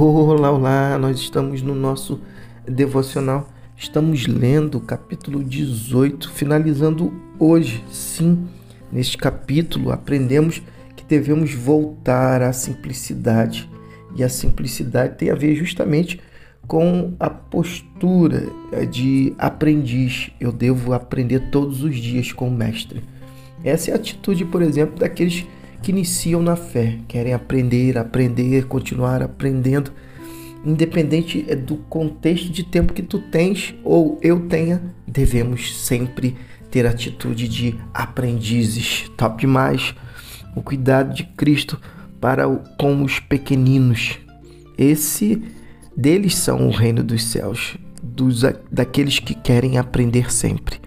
Olá, olá, nós estamos no nosso devocional, estamos lendo o capítulo 18, finalizando hoje. Sim, neste capítulo aprendemos que devemos voltar à simplicidade, e a simplicidade tem a ver justamente com a postura de aprendiz. Eu devo aprender todos os dias com o mestre. Essa é a atitude, por exemplo, daqueles que iniciam na fé, querem aprender, continuar aprendendo, independente do contexto de tempo que tu tens ou eu tenha, devemos sempre ter atitude de aprendizes. Top demais o cuidado de Cristo com os pequeninos. Esse deles são o reino dos céus, daqueles que querem aprender sempre.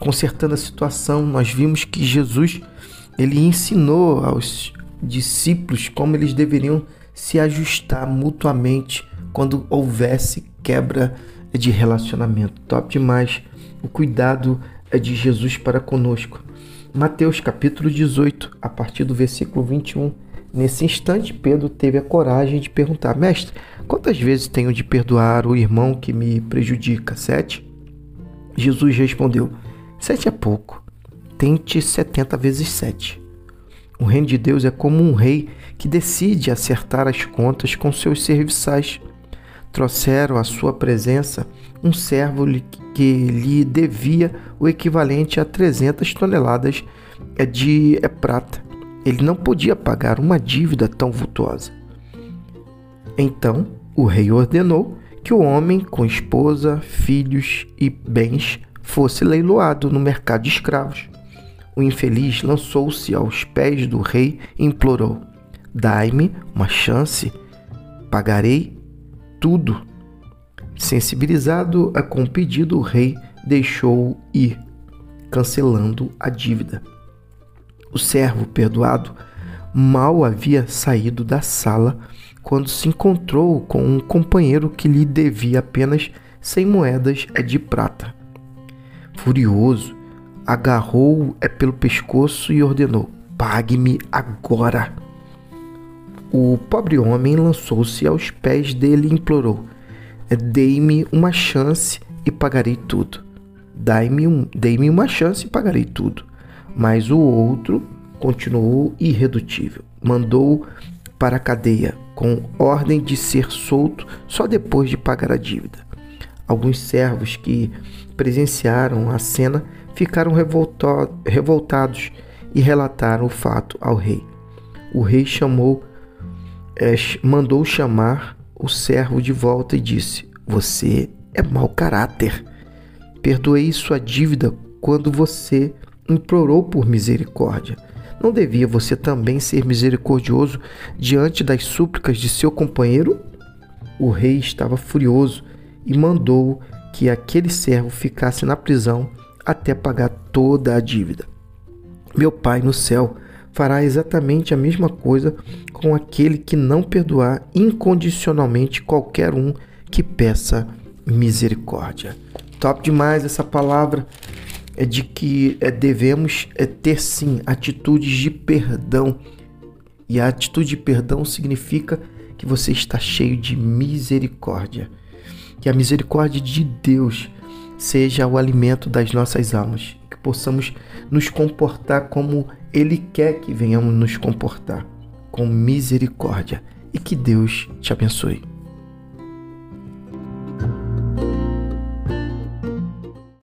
Consertando a situação, nós vimos que Jesus, ele ensinou aos discípulos como eles deveriam se ajustar mutuamente quando houvesse quebra de relacionamento. Top demais o cuidado de Jesus para conosco. Mateus capítulo 18, a partir do versículo 21. Nesse instante, Pedro teve a coragem de perguntar: mestre, quantas vezes tenho de perdoar o irmão que me prejudica? 7? Jesus respondeu: 7 é pouco. Tente 70 vezes 7. O reino de Deus é como um rei que decide acertar as contas com seus serviçais. Trouxeram à sua presença um servo que lhe devia o equivalente a 300 toneladas de prata. Ele não podia pagar uma dívida tão vultuosa. Então o rei ordenou que o homem com esposa, filhos e bens fosse leiloado no mercado de escravos. O infeliz lançou-se aos pés do rei e implorou: dai-me uma chance, pagarei tudo. Sensibilizado com o pedido, o rei deixou-o ir, cancelando a dívida. O servo perdoado mal havia saído da sala quando se encontrou com um companheiro que lhe devia apenas 100 moedas de prata. Furioso, agarrou-o pelo pescoço e ordenou: pague-me agora. O pobre homem lançou-se aos pés dele e implorou: dei-me uma chance e pagarei tudo. Dei-me uma chance e pagarei tudo. Mas o outro continuou irredutível. Mandou-o para a cadeia com ordem de ser solto só depois de pagar a dívida. Alguns servos que presenciaram a cena ficaram revoltados e relataram o fato ao rei. O rei mandou chamar o servo de volta e disse: você é mau caráter. Perdoei sua dívida quando você implorou por misericórdia. Não devia você também ser misericordioso diante das súplicas de seu companheiro? O rei estava furioso e mandou que aquele servo ficasse na prisão até pagar toda a dívida. Meu Pai no céu fará exatamente a mesma coisa com aquele que não perdoar incondicionalmente qualquer um que peça misericórdia. Top demais essa palavra de que devemos ter sim atitudes de perdão. E a atitude de perdão significa que você está cheio de misericórdia. Que a misericórdia de Deus seja o alimento das nossas almas, que possamos nos comportar como Ele quer que venhamos nos comportar, com misericórdia, e que Deus te abençoe.